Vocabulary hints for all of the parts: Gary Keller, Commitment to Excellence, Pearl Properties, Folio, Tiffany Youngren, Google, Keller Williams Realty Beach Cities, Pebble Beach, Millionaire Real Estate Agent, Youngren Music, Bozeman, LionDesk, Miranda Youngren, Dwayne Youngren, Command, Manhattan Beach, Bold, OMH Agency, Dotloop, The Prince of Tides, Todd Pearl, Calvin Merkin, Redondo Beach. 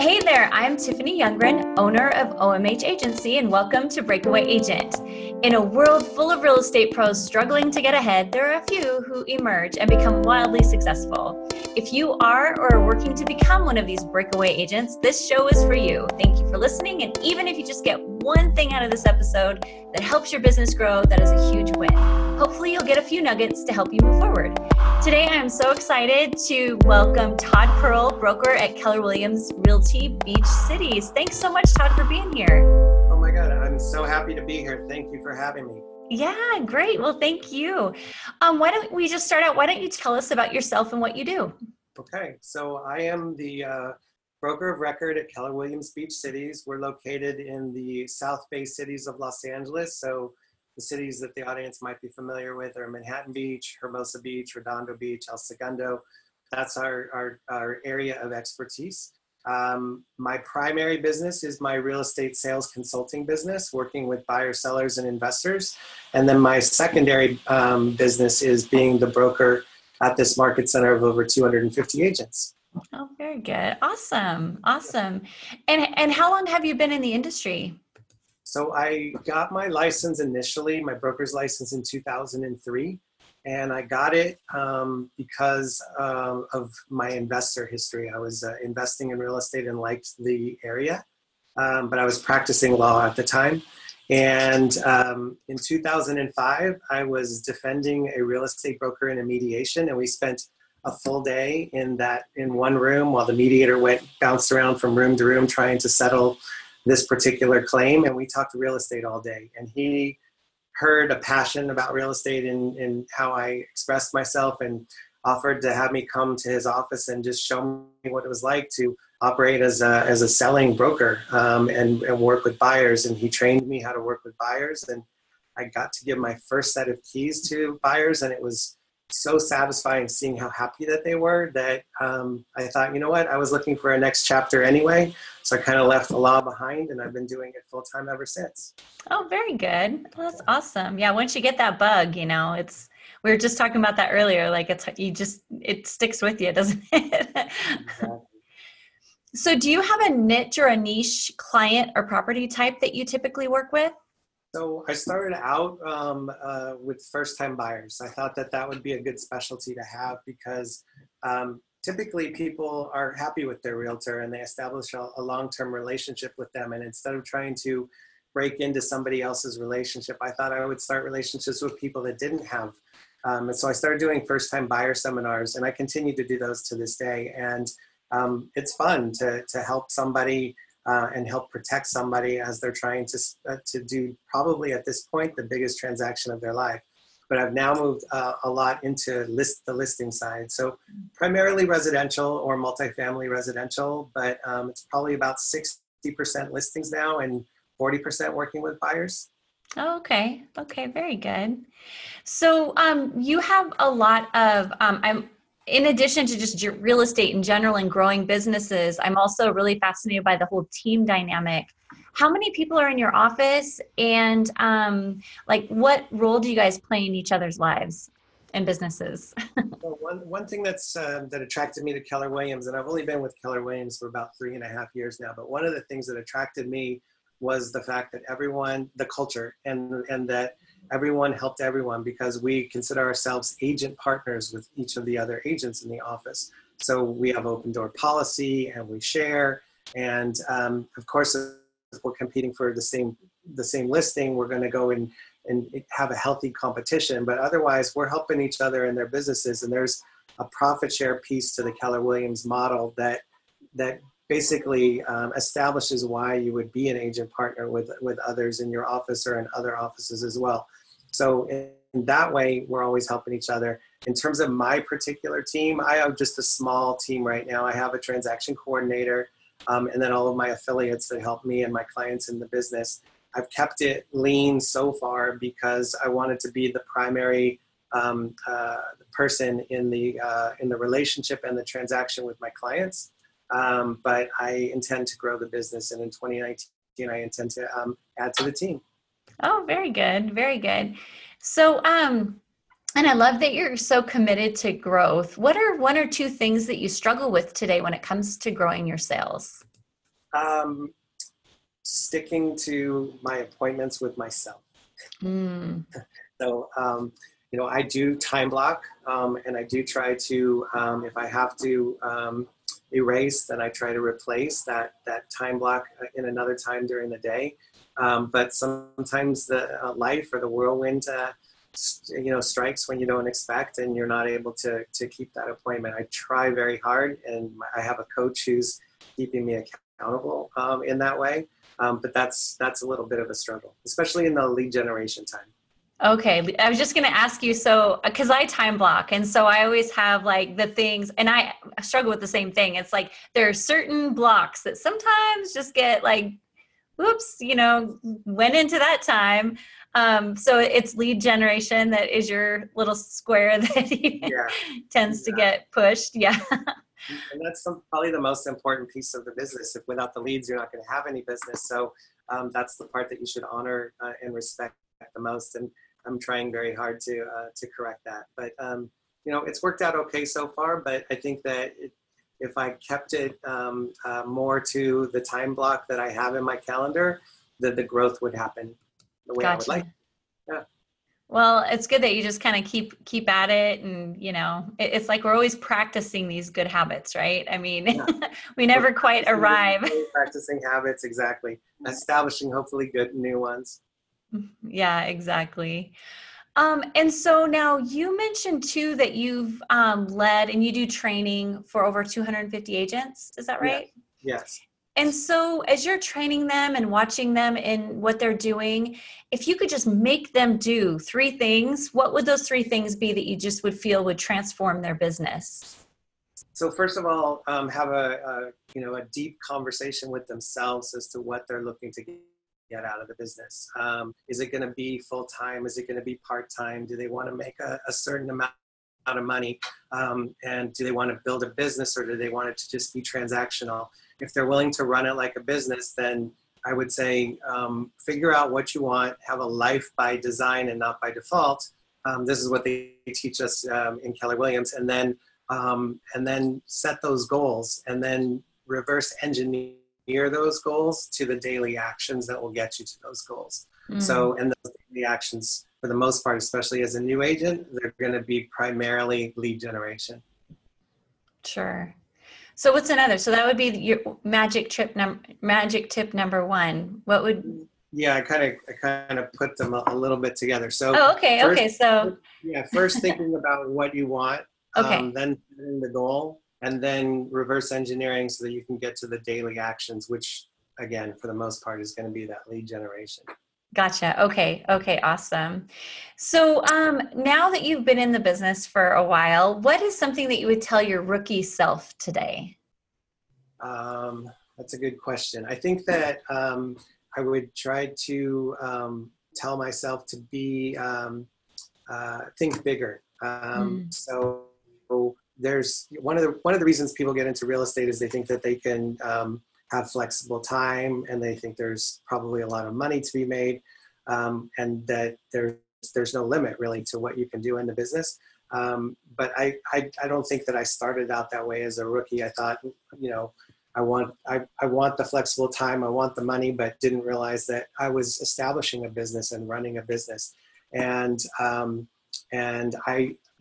Hey there, I'm Tiffany Youngren, owner of OMH Agency, and welcome to Breakaway Agent. In a world full of real estate pros struggling to get ahead, there are a few who emerge and become wildly successful. If you are or are working to become one of these breakaway agents, this show is for you. Thank you for listening, and even if you just get one thing out of this episode that helps your business grow, that is a huge win. Hopefully you'll get a few nuggets to help you move forward. Today, I'm so excited to welcome Todd Pearl, broker at Keller Williams Realty Beach Cities. Thanks so much, Todd, for being here. Oh my God, I'm so happy to be here. Thank you for having me. Yeah, great. Well, thank you. Why don't we just start out? Why don't you tell us about yourself and what you do? Okay, so I am the broker of record at Keller Williams Beach Cities. We're located in the South Bay cities of Los Angeles. So the cities that the audience might be familiar with are Manhattan Beach, Hermosa Beach, Redondo Beach, El Segundo. That's our area of expertise. My primary business is my real estate sales consulting business, working with buyers, sellers, and investors. And then my secondary business is being the broker at this market center of over 250 agents. Oh, very good. Awesome. Awesome. And how long have you been in the industry? So I got my license initially, my broker's license in 2003. And I got it because of my investor history. I was investing in real estate and liked the area, but I was practicing law at the time. And in 2005, I was defending a real estate broker in a mediation, and we spent a full day in one room while the mediator bounced around from room to room trying to settle this particular claim. And we talked real estate all day. And he heard a passion about real estate in how I expressed myself, and offered to have me come to his office and just show me what it was like to operate as a selling broker and work with buyers. And he trained me how to work with buyers, and I got to give my first set of keys to buyers, and it was so satisfying seeing how happy that they were that I thought, you know what, I was looking for a next chapter anyway, so I kind of left the law behind, and I've been doing it full time ever since. Oh, very good. Well, that's awesome. Yeah, once you get that bug, you know, it's, we were just talking about that earlier, like it sticks with you, doesn't it? Exactly. So do you have a niche or a niche client or property type that you typically work with? So I started out with first-time buyers. I thought that would be a good specialty to have because typically people are happy with their realtor and they establish a long-term relationship with them. And instead of trying to break into somebody else's relationship, I thought I would start relationships with people that didn't have. And so I started doing first-time buyer seminars, and I continue to do those to this day. And it's fun to help somebody and help protect somebody as they're trying to do probably at this point the biggest transaction of their life. But I've now moved a lot into the listing side. So primarily residential or multifamily residential, but it's probably about 60% listings now and 40% working with buyers. Oh, okay. Okay. Very good. So you have a lot of, in addition to just real estate in general and growing businesses, I'm also really fascinated by the whole team dynamic. How many people are in your office, and what role do you guys play in each other's lives and businesses? Well, one thing that's that attracted me to Keller Williams, and I've only been with Keller Williams for about 3.5 years now, but one of the things that attracted me was the fact that everyone, the culture, and that everyone helped everyone, because we consider ourselves agent partners with each of the other agents in the office. So we have open door policy, and we share. And of course, if we're competing for the same listing, we're going to go and have a healthy competition. But otherwise, we're helping each other in their businesses. And there's a profit share piece to the Keller Williams model that basically establishes why you would be an agent partner with others in your office or in other offices as well. So in that way, we're always helping each other. In terms of my particular team, I have just a small team right now. I have a transaction coordinator, and then all of my affiliates that help me and my clients in the business. I've kept it lean so far because I wanted to be the primary person in the relationship and the transaction with my clients. But I intend to grow the business, and in 2019, I intend to add to the team. Oh, very good. Very good. So, and I love that you're so committed to growth. What are one or two things that you struggle with today when it comes to growing your sales? Sticking to my appointments with myself. So, you know, I do time block, and I do try to, if I have to erase, then I try to replace that time block in another time during the day. But sometimes the life or the whirlwind, you know, strikes when you don't expect, and you're not able to keep that appointment. I try very hard, and I have a coach who's keeping me accountable in that way. But that's a little bit of a struggle, especially in the lead generation time. Okay. I was just going to ask you, so, cause I time block. And so I always have like the things, and I struggle with the same thing. It's like, there are certain blocks that sometimes just get like, whoops, you know, went into that time. So it's lead generation that is your little square that tends to get pushed. Yeah. And that's probably the most important piece of the business. If without the leads, you're not going to have any business. So that's the part that you should honor and respect the most. And I'm trying very hard to correct that. But, you know, it's worked out okay so far. But I think that if I kept it more to the time block that I have in my calendar, that the growth would happen the way I would like. Yeah. Well, it's good that you just kind of keep at it. And, you know, it's like, we're always practicing these good habits, right? I mean, we never quite arrive. Practicing habits. Exactly. Establishing hopefully good new ones. Yeah, exactly. And so now you mentioned too, that you've led and you do training for over 250 agents. Is that right? Yes. And so as you're training them and watching them in what they're doing, if you could just make them do three things, what would those three things be that you just would feel would transform their business? So first of all, have a deep conversation with themselves as to what they're looking to get out of the business. Is it going to be full-time? Is it going to be part-time? Do they want to make a certain amount of money? And do they want to build a business, or do they want it to just be transactional? If they're willing to run it like a business, then I would say, figure out what you want, have a life by design and not by default. This is what they teach us in Keller Williams. And then set those goals, and then reverse engineer those goals to the daily actions that will get you to those goals. Mm-hmm. So, and those daily actions, for the most part, especially as a new agent, they're going to be primarily lead generation. Sure. So what's another? So that would be your magic tip number one. What would? Yeah, I kind of put them a little bit together. So first thinking about what you want, then setting the goal, and then reverse engineering so that you can get to the daily actions, which again, for the most part, is going to be that lead generation. Gotcha. Okay. Awesome. So now that you've been in the business for a while, what is something that you would tell your rookie self today? That's a good question. I think that I would try to tell myself to be, think bigger. So there's one of the reasons people get into real estate is they think that they can have flexible time, and they think there's probably a lot of money to be made, and that there's no limit really to what you can do in the business. But I don't think that I started out that way as a rookie. I thought, you know, I want the flexible time, I want the money, but didn't realize that I was establishing a business and running a business. And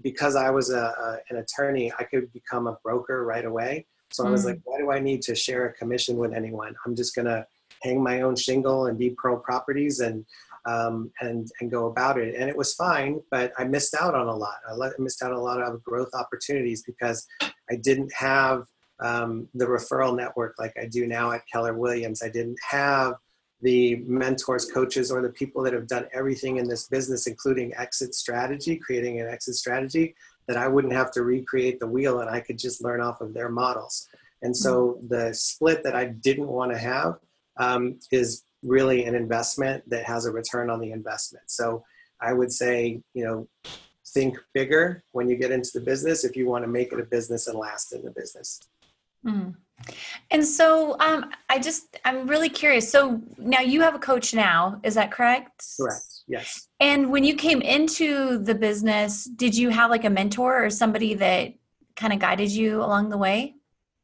because I was an attorney, I could become a broker right away. So I was like, why do I need to share a commission with anyone? I'm just going to hang my own shingle and be Pearl Properties and go about it. And it was fine, but I missed out on a lot. I missed out on a lot of growth opportunities because I didn't have the referral network like I do now at Keller Williams. I didn't have the mentors, coaches, or the people that have done everything in this business, including creating an exit strategy, that I wouldn't have to recreate the wheel, and I could just learn off of their models. And so the split that I didn't want to have is really an investment that has a return on the investment. So I would say, you know, think bigger when you get into the business, if you want to make it a business and last in the business. Mm. And so I'm really curious. So now you have a coach now, is that correct? Correct. Yes. And when you came into the business, did you have like a mentor or somebody that kind of guided you along the way?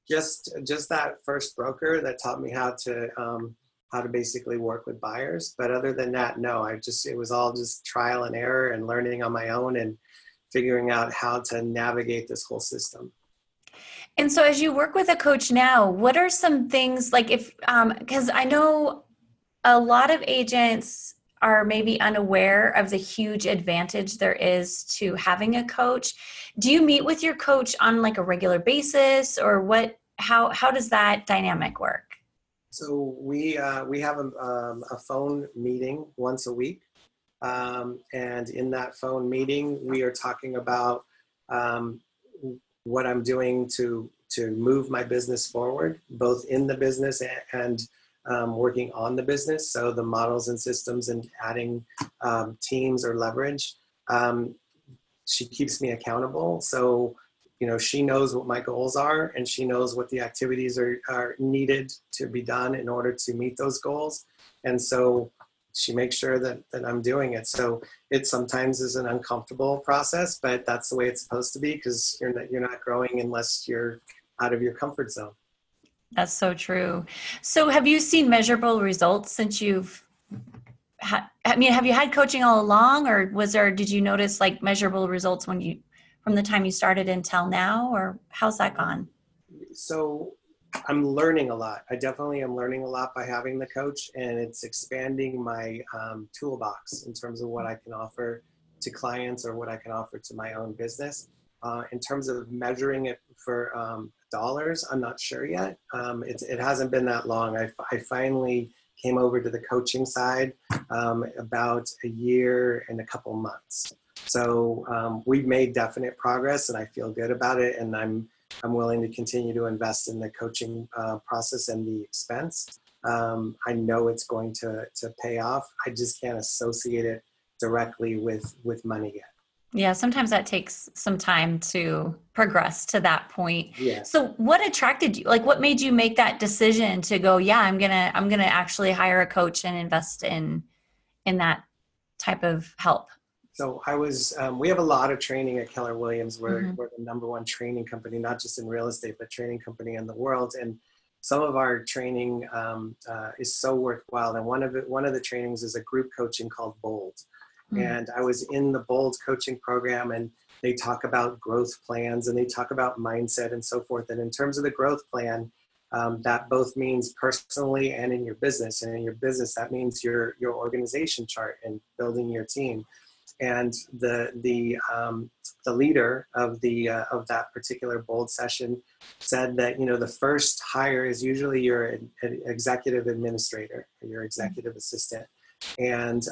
just that first broker that taught me how to basically work with buyers. But other than that, no, it was all just trial and error and learning on my own and figuring out how to navigate this whole system. And so as you work with a coach now, what are some things like because I know a lot of agents are maybe unaware of the huge advantage there is to having a coach. Do you meet with your coach on like a regular basis, or how does that dynamic work? So we have a phone meeting once a week. And in that phone meeting, we are talking about what I'm doing to move my business forward, both in the business and working on the business. So the models and systems and adding teams or leverage. She keeps me accountable. So, you know, she knows what my goals are and she knows what the activities are needed to be done in order to meet those goals. And so she makes sure that I'm doing it. So it sometimes is an uncomfortable process, but that's the way it's supposed to be, because you're not growing unless you're out of your comfort zone. That's so true. So have you seen measurable results since have you had coaching all along, or did you notice like measurable results from the time you started until now, or how's that gone? So I'm learning a lot. I definitely am learning a lot by having the coach, and it's expanding my toolbox in terms of what I can offer to clients or what I can offer to my own business. In terms of measuring it for dollars, I'm not sure yet. It hasn't been that long. I finally came over to the coaching side about a year and a couple months. So we've made definite progress, and I feel good about it. And I'm willing to continue to invest in the coaching process and the expense. I know it's going to pay off. I just can't associate it directly with money yet. Yeah, sometimes that takes some time to progress to that point. Yeah. So what attracted you? Like, what made you make that decision to go, yeah, I'm gonna actually hire a coach and invest in that type of help? So we have a lot of training at Keller Williams. We're the number one training company, not just in real estate, but training company in the world. And some of our training is so worthwhile. And one of the trainings is a group coaching called Bold. Mm-hmm. And I was in the Bold coaching program, and they talk about growth plans and they talk about mindset and so forth. And in terms of the growth plan, that both means personally and in your business. And in your business, that means your organization chart and building your team. And the leader of that particular Bold session said that, you know, the first hire is usually your executive administrator or your executive assistant, and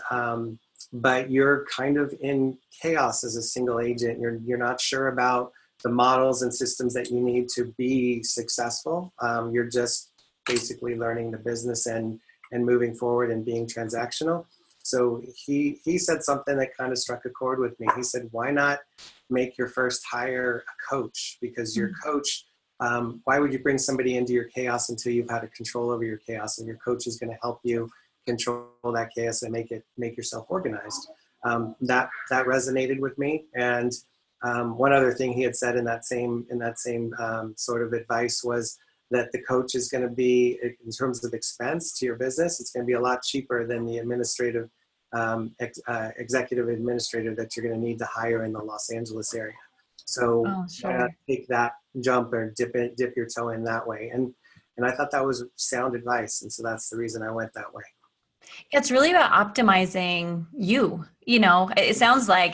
but you're kind of in chaos as a single agent. You're not sure about the models and systems that you need to be successful. You're just basically learning the business and moving forward and being transactional. So he said something that kind of struck a chord with me. He said, why not make your first hire a coach? Because your coach, why would you bring somebody into your chaos until you've had a control over your chaos? And your coach is going to help you control that chaos and make yourself organized. That resonated with me. And one other thing he had said in that same sort of advice was that the coach is going to be, in terms of expense to your business, it's going to be a lot cheaper than the administrative executive administrator that you're going to need to hire in the Los Angeles area. So take that jump or dip your toe in that way. And I thought that was sound advice. And so that's the reason I went that way. It's really about optimizing you know, it sounds like,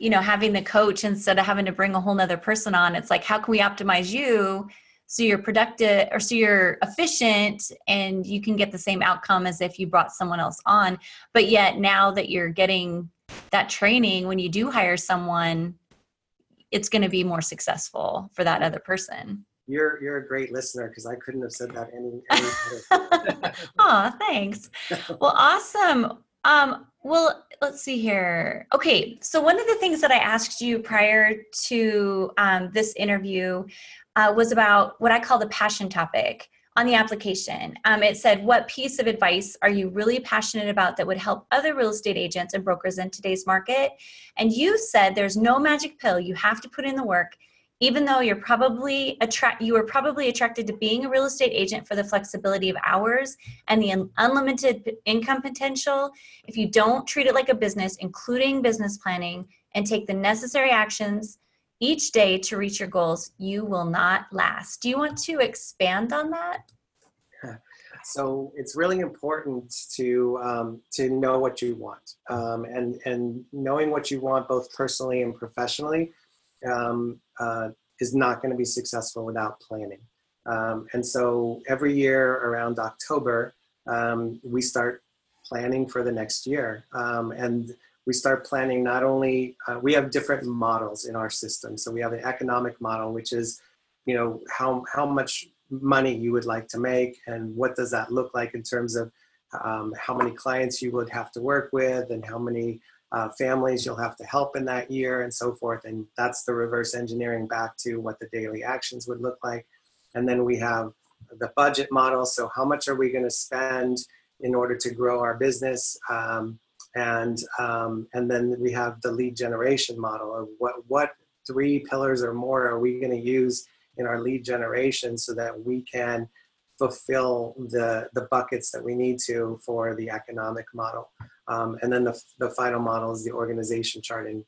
you know, having the coach instead of having to bring a whole nother person on, it's like, how can we optimize you so you're productive, or so you're efficient, and you can get the same outcome as if you brought someone else on. But yet now that you're getting that training, when you do hire someone, it's going to be more successful for that other person. You're a great listener, because I couldn't have said that any better. Oh, thanks. Well, awesome. Well, let's see here. Okay. So one of the things that I asked you prior to this interview was about what I call the passion topic on the application. It said, what piece of advice are you really passionate about that would help other real estate agents and brokers in today's market? And you said, there's no magic pill. You have to put in the work. Even though you're probably attracted to being a real estate agent for the flexibility of hours and the unlimited income potential, if you don't treat it like a business, including business planning, and take the necessary actions each day to reach your goals, you will not last. Do you want to expand on that? So it's really important to know what you want, and knowing what you want both personally and professionally is not going to be successful without planning. And so every year around October, we start planning for the next year. And we start planning not only, we have different models in our system. So we have an economic model, which is, you know, how much money you would like to make and what does that look like in terms of how many clients you would have to work with and how many families you'll have to help in that year and so forth. And that's the reverse engineering back to what the daily actions would look like. And then we have the budget model. So how much are we going to spend in order to grow our business? And then we have the lead generation model of what three pillars or more are we going to use in our lead generation so that we can fulfill the buckets that we need to for the economic model. And then the final model is the organization chart and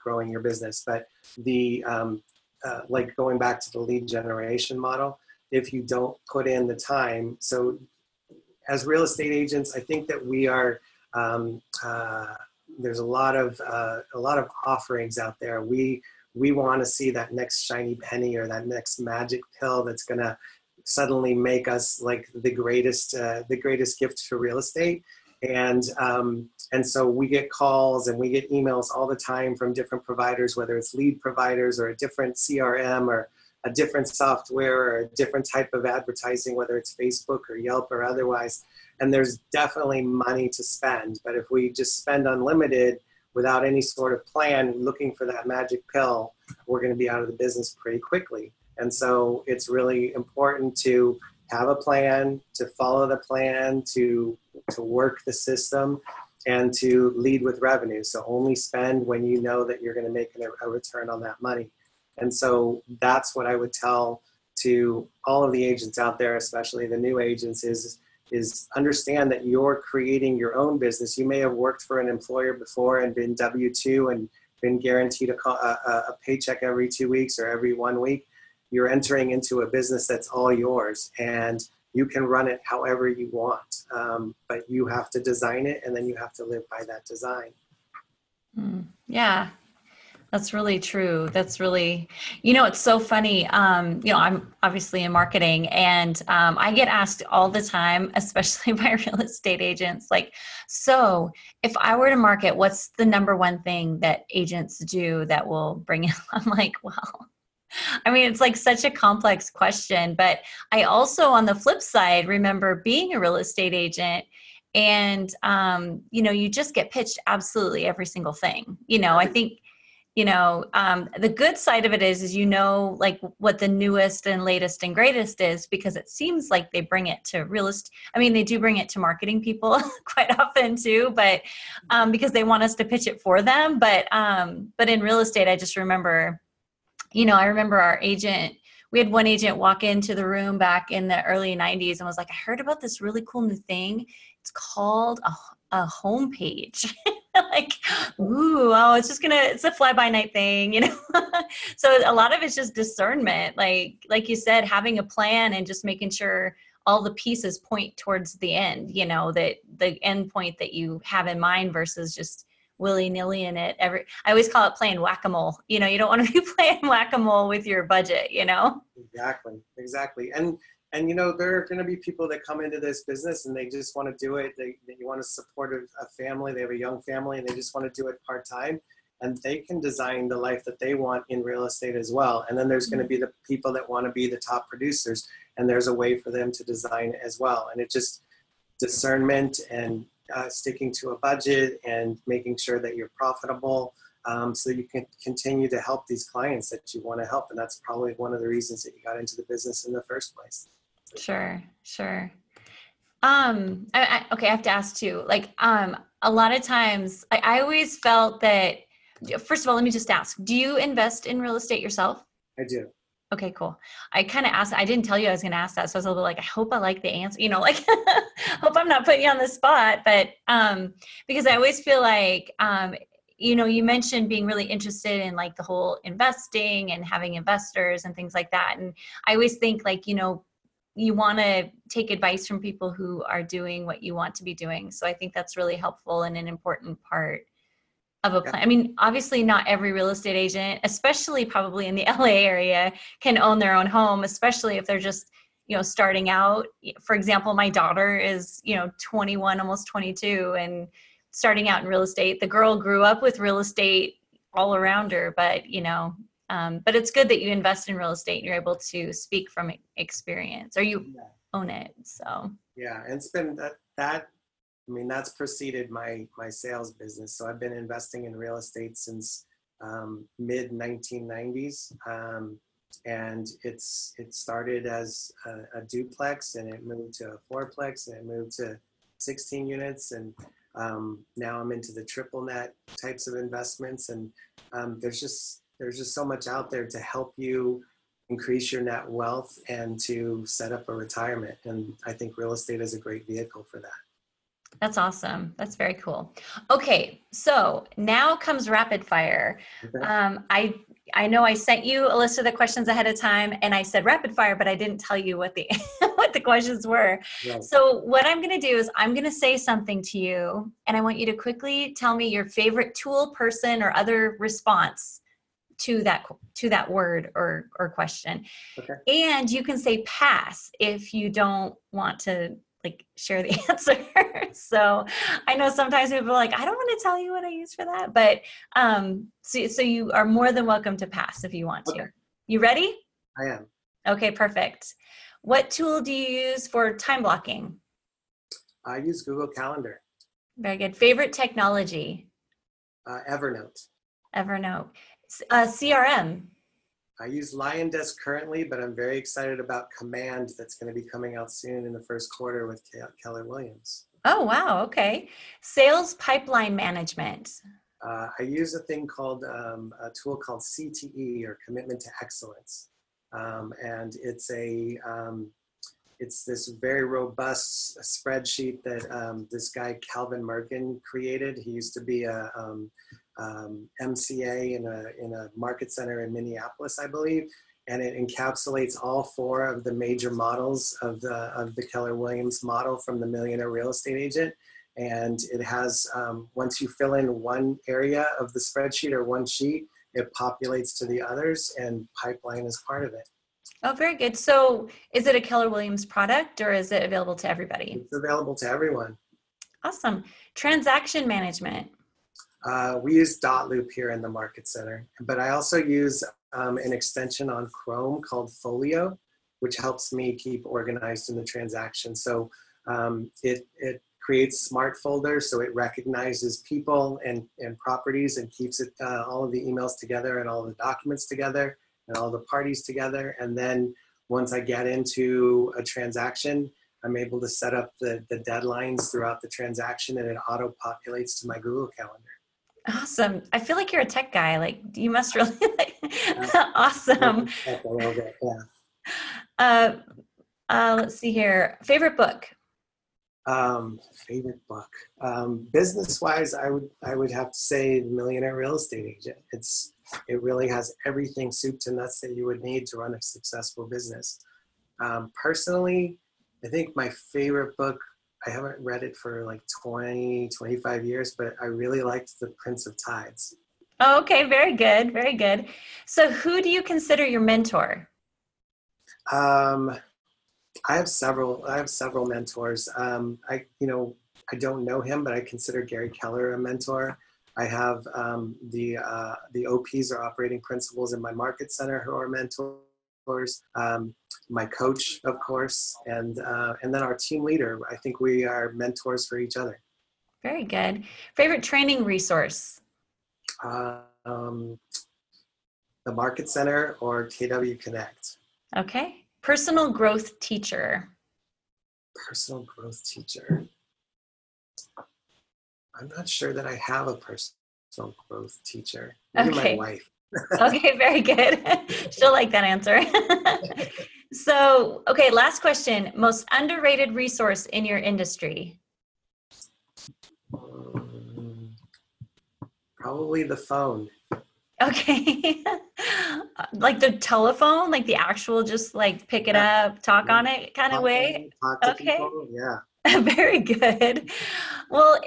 growing your business. But the, like going back to the lead generation model, if you don't put in the time, so as real estate agents, I think that we are, there's a lot of offerings out there. We want to see that next shiny penny or that next magic pill that's going to suddenly make us like the greatest gift for real estate. And so we get calls and we get emails all the time from different providers, whether it's lead providers or a different CRM or a different software or a different type of advertising, whether it's Facebook or Yelp or otherwise. And there's definitely money to spend, but if we just spend unlimited without any sort of plan looking for that magic pill, we're going to be out of the business pretty quickly. And so it's really important to have a plan, to follow the plan, to work the system, and to lead with revenue. So only spend when you know that you're going to make a return on that money. And so that's what I would tell to all of the agents out there, especially the new agents, is understand that you're creating your own business. You may have worked for an employer before and been W-2 and been guaranteed a paycheck every 2 weeks or every 1 week. You're entering into a business that's all yours and you can run it however you want, but you have to design it and then you have to live by that design. Yeah, that's really true. That's really, you know, it's so funny. You know, I'm obviously in marketing and I get asked all the time, especially by real estate agents, like, so if I were to market, what's the number one thing that agents do that will bring in? I'm like, well, I mean, it's like such a complex question, but I also, on the flip side, remember being a real estate agent and, you know, you just get pitched absolutely every single thing. You know, I think, you know, the good side of it is, you know, like what the newest and latest and greatest is, because it seems like they bring it to I mean, they do bring it to marketing people quite often too, but, because they want us to pitch it for them. But in real estate, I just remember, you know, I remember our agent, we had one agent walk into the room back in the early 90s and was like, I heard about this really cool new thing. It's called a homepage. Like, ooh, oh, it's just it's a fly-by-night thing, you know? So a lot of it's just discernment. Like you said, having a plan and just making sure all the pieces point towards the end, you know, that the end point that you have in mind versus just willy-nilly in it. I always call it playing whack-a-mole. You know, you don't want to be playing whack-a-mole with your budget, you know? Exactly. And you know, there are going to be people that come into this business and they just want to do it. You want to support a family. They have a young family and they just want to do it part-time. And they can design the life that they want in real estate as well. And then there's going to be the people that want to be the top producers. And there's a way for them to design as well. And it's just discernment and sticking to a budget and making sure that you're profitable so you can continue to help these clients that you want to help. And that's probably one of the reasons that you got into the business in the first place. Sure. Okay, I have to ask too, like a lot of times I always felt that, first of all, let me just ask, do you invest in real estate yourself? I do. Okay, cool. I kind of asked, I didn't tell you I was going to ask that. So I was a little bit like, I hope I like the answer, you know, like, hope I'm not putting you on the spot, but, because I always feel like, you know, you mentioned being really interested in like the whole investing and having investors and things like that. And I always think like, you know, you want to take advice from people who are doing what you want to be doing. So I think that's really helpful and an important part of a plan. I mean, obviously not every real estate agent, especially probably in the LA area, can own their own home, especially if they're just, you know, starting out. For example, my daughter is, you know, 21, almost 22 and starting out in real estate. The girl grew up with real estate all around her, but you know, but it's good that you invest in real estate and you're able to speak from experience or you own it. So yeah. And it's been that I mean, that's preceded my sales business. So I've been investing in real estate since mid 1990s. And it started as a duplex and it moved to a fourplex and it moved to 16 units. And now I'm into the triple net types of investments. And there's just so much out there to help you increase your net wealth and to set up a retirement. And I think real estate is a great vehicle for that. That's awesome. That's very cool. Okay. So now comes rapid fire. Okay. I know I sent you a list of the questions ahead of time and I said rapid fire, but I didn't tell you what the, what the questions were. Right. So what I'm going to do is I'm going to say something to you and I want you to quickly tell me your favorite tool, person, or other response to that word or question. Okay. And you can say pass if you don't want to like share the answer. So I know sometimes people are like, I don't want to tell you what I use for that, but so you are more than welcome to pass if you want to. You ready? I am. Okay, perfect. What tool do you use for time blocking? I use Google Calendar. Very good. Favorite technology? Evernote. Evernote. CRM? I use LionDesk currently, but I'm very excited about Command that's going to be coming out soon in the first quarter with Keller Williams. Oh, wow. Okay. Sales pipeline management. I use a tool called CTE or Commitment to Excellence. And it's this very robust spreadsheet that this guy Calvin Merkin created. He used to be a MCA in a market center in Minneapolis, I believe, and it encapsulates all four of the major models of the Keller Williams model from the Millionaire Real Estate Agent. And it has once you fill in one area of the spreadsheet or one sheet, it populates to the others, and pipeline is part of it. Oh, very good. So, is it a Keller Williams product, or is it available to everybody? It's available to everyone. Awesome. Transaction management. We use Dotloop here in the market center, but I also use an extension on Chrome called Folio, which helps me keep organized in the transaction. So it creates smart folders, so it recognizes people and properties and keeps it all of the emails together and all the documents together and all the parties together. And then once I get into a transaction, I'm able to set up the deadlines throughout the transaction and it auto-populates to my Google Calendar. Awesome. I feel like you're a tech guy. Like you must really like, awesome. Let's see here. Favorite book. Business wise, I would have to say Millionaire Real Estate Agent. It really has everything soup to nuts that you would need to run a successful business. Personally, I think my favorite book, I haven't read it for like 20, 25 years, but I really liked The Prince of Tides. Oh, okay. Very good. Very good. So who do you consider your mentor? I have several mentors. I don't know him, but I consider Gary Keller a mentor. I have the OPs or operating principals in my market center who are mentors. My coach, of course, and then our team leader. I think we are mentors for each other. Very good. Favorite training resource? The Market Center or KW Connect. Okay. Personal growth teacher. Personal growth teacher. I'm not sure that I have a personal growth teacher. Maybe my wife. Okay, very good. She'll like that answer. So, okay, last question. Most underrated resource in your industry? Probably the phone. Okay. Like the telephone, like the actual, just like pick it up, talk on it kind of way. Okay. People, yeah. Very good. Well,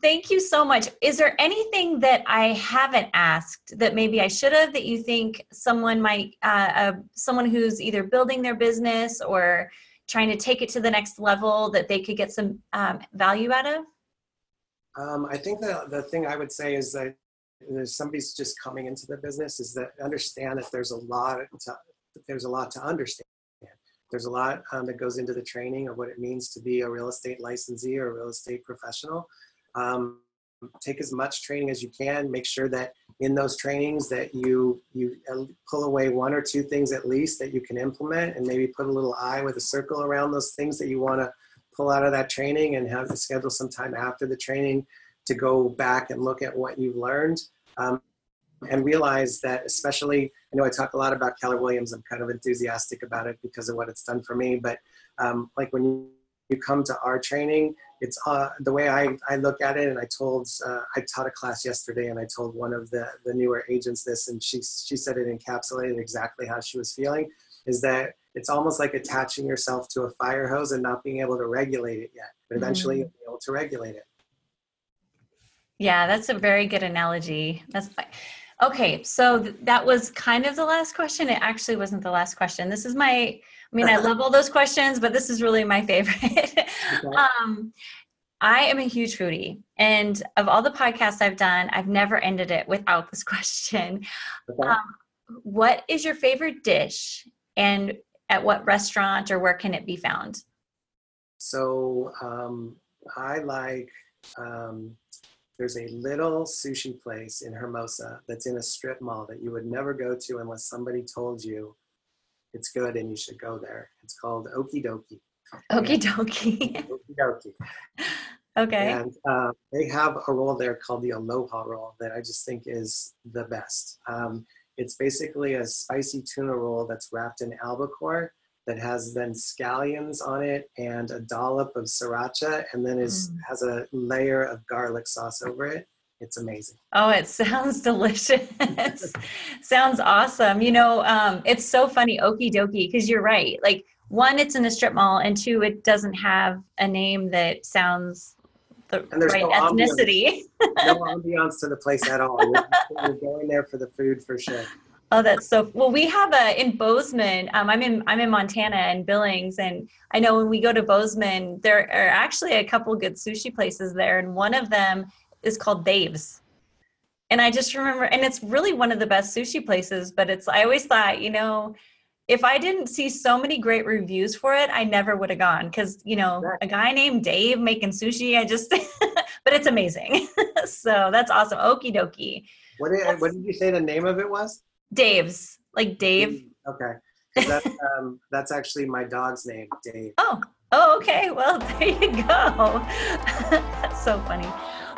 thank you so much. Is there anything that I haven't asked that maybe I should have, that you think someone might, someone who's either building their business or trying to take it to the next level, that they could get some value out of? I think the thing I would say is that if somebody's just coming into the business, is that understand that there's a lot to understand. There's a lot that goes into the training of what it means to be a real estate licensee or a real estate professional. Take as much training as you can. Make sure that in those trainings that you pull away one or two things at least that you can implement, and maybe put a little eye with a circle around those things that you want to pull out of that training, and have to schedule some time after the training to go back and look at what you've learned, and realize that, especially, I know I talk a lot about Keller Williams. I'm kind of enthusiastic about it because of what it's done for me. But like when you come to our training, it's the way I look at it. And I taught a class yesterday, and I told one of the newer agents this, and she said it encapsulated exactly how she was feeling, is that it's almost like attaching yourself to a fire hose and not being able to regulate it yet, but eventually you'll be able to regulate it. Yeah, that's a very good analogy. That's fine. Okay, so that was kind of the last question. It actually wasn't the last question. This is I love all those questions, but this is really my favorite. Okay. I am a huge foodie, and of all the podcasts I've done, I've never ended it without this question. Okay. What is your favorite dish, and at what restaurant or where can it be found? So I like... there's a little sushi place in Hermosa that's in a strip mall that you would never go to unless somebody told you it's good and you should go there. It's called Okie Doki. Okie Doki. Okie Doki. Okay. And they have a roll there called the Aloha Roll that I just think is the best. It's basically a spicy tuna roll that's wrapped in albacore that has then scallions on it and a dollop of sriracha, and then has a layer of garlic sauce over it. It's amazing. Oh, it sounds delicious. Sounds awesome. You know, it's so funny, Okie Doki, because you're right. Like, one, it's in a strip mall, and two, it doesn't have a name that sounds the right ethnicity. No ambiance to the place at all. We're going there for the food for sure. Oh, that's so, well, we have in Bozeman, I'm in Montana and Billings, and I know when we go to Bozeman, there are actually a couple good sushi places there. And one of them is called Dave's. And I just remember, and it's really one of the best sushi places, but I always thought, you know, if I didn't see so many great reviews for it, I never would have gone. 'Cause you know, a guy named Dave making sushi, but it's amazing. So that's awesome. Okie Doki. What did you say the name of it was? Dave's, like Dave. Okay. That's actually my dog's name, Dave. Oh, okay. Well, there you go. That's so funny.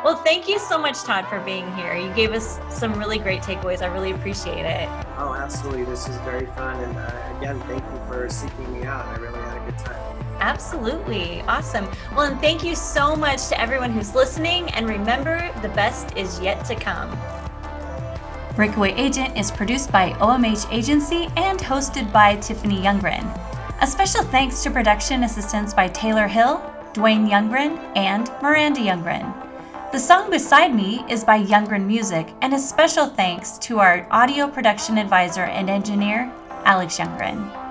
Well, thank you so much, Todd, for being here. You gave us some really great takeaways. I really appreciate it. Oh, absolutely. This was very fun. And again, thank you for seeking me out. I really had a good time. Absolutely. Awesome. Well, and thank you so much to everyone who's listening. And remember, the best is yet to come. Breakaway Agent is produced by OMH Agency and hosted by Tiffany Youngren. A special thanks to production assistance by Taylor Hill, Dwayne Youngren, and Miranda Youngren. The song Beside Me is by Youngren Music, and a special thanks to our audio production advisor and engineer, Alex Youngren.